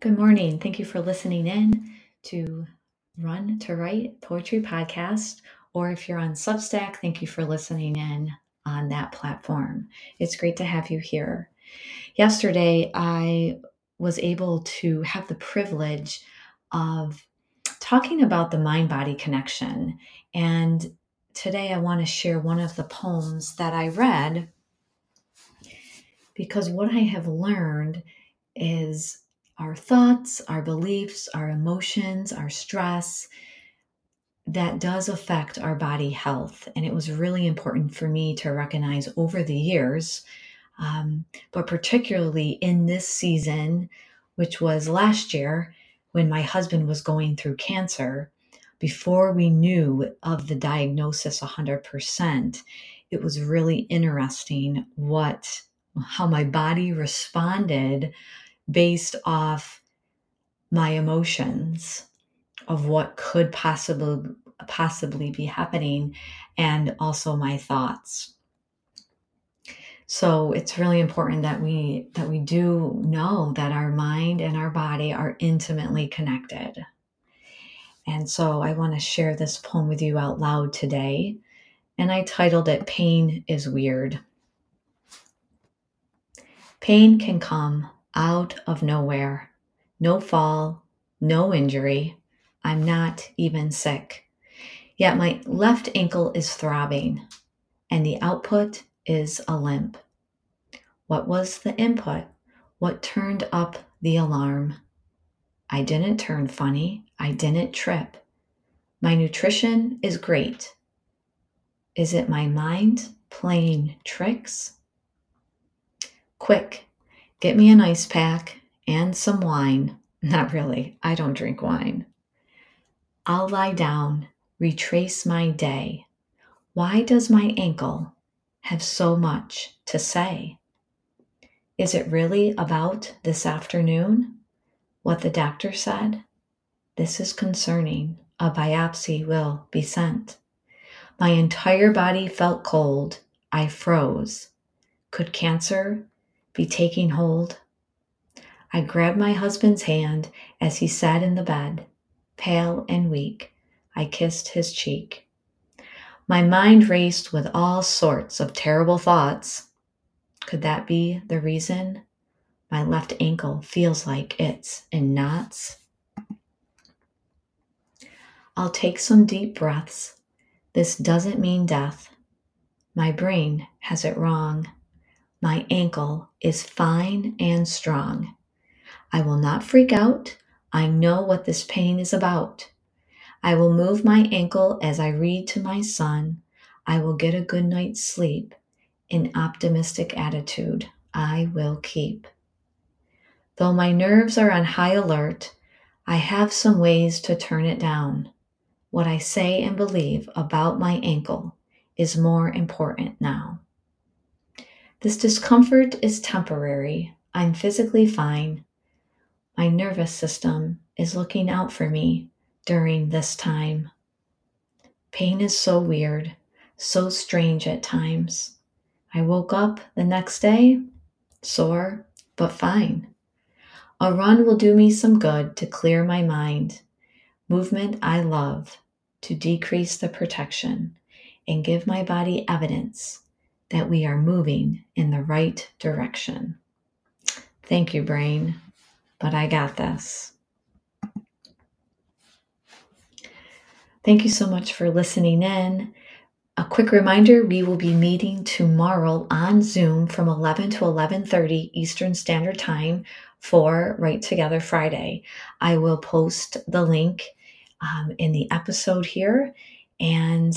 Good morning. Thank you for listening in to Run to Write Poetry Podcast, or if you're on Substack, thank you for listening in on that platform. It's great to have you here. Yesterday, I was able to have the privilege of talking about the mind-body connection. And today I want to share one of the poems that I read, because what I have learned is our thoughts, our beliefs, our emotions, our stress, that does affect our body health. And it was really important for me to recognize over the years, but particularly in this season, which was last year when my husband was going through cancer, before we knew of the diagnosis 100%, it was really interesting how my body responded based off my emotions of what could possibly be happening, and also my thoughts. So it's really important that we do know that our mind and our body are intimately connected. And so I want to share this poem with you out loud today, and I titled it "Pain is Weird." Pain can come out of nowhere. No fall, no injury. I'm not even sick. Yet my left ankle is throbbing, and the output is a limp. What was the input? What turned up the alarm? I didn't turn funny. I didn't trip. My nutrition is great. Is it my mind playing tricks? Quick. Get me an ice pack and some wine. Not really, I don't drink wine. I'll lie down, retrace my day. Why does my ankle have so much to say? Is it really about this afternoon? What the doctor said? This is concerning. A biopsy will be sent. My entire body felt cold. I froze. Could cancer be taking hold? I grabbed my husband's hand as he sat in the bed, pale and weak. I kissed his cheek. My mind raced with all sorts of terrible thoughts. Could that be the reason? My left ankle feels like it's in knots. I'll take some deep breaths. This doesn't mean death. My brain has it wrong. My ankle is fine and strong. I will not freak out. I know what this pain is about. I will move my ankle as I read to my son. I will get a good night's sleep. An optimistic attitude I will keep. Though my nerves are on high alert, I have some ways to turn it down. What I say and believe about my ankle is more important now. This discomfort is temporary. I'm physically fine. My nervous system is looking out for me during this time. Pain is so weird, so strange at times. I woke up the next day, sore, but fine. A run will do me some good to clear my mind. Movement I love to decrease the protection and give my body evidence that we are moving in the right direction. Thank you, brain, but I got this. Thank you so much for listening in. A quick reminder, we will be meeting tomorrow on Zoom from 11 to 11:30 Eastern Standard Time for Write Together Friday. I will post the link in the episode here. And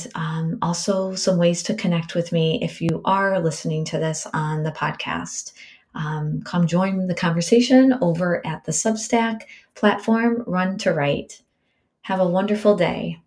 also some ways to connect with me if you are listening to this on the podcast. Come join the conversation over at the Substack platform, Run to Write. Have a wonderful day.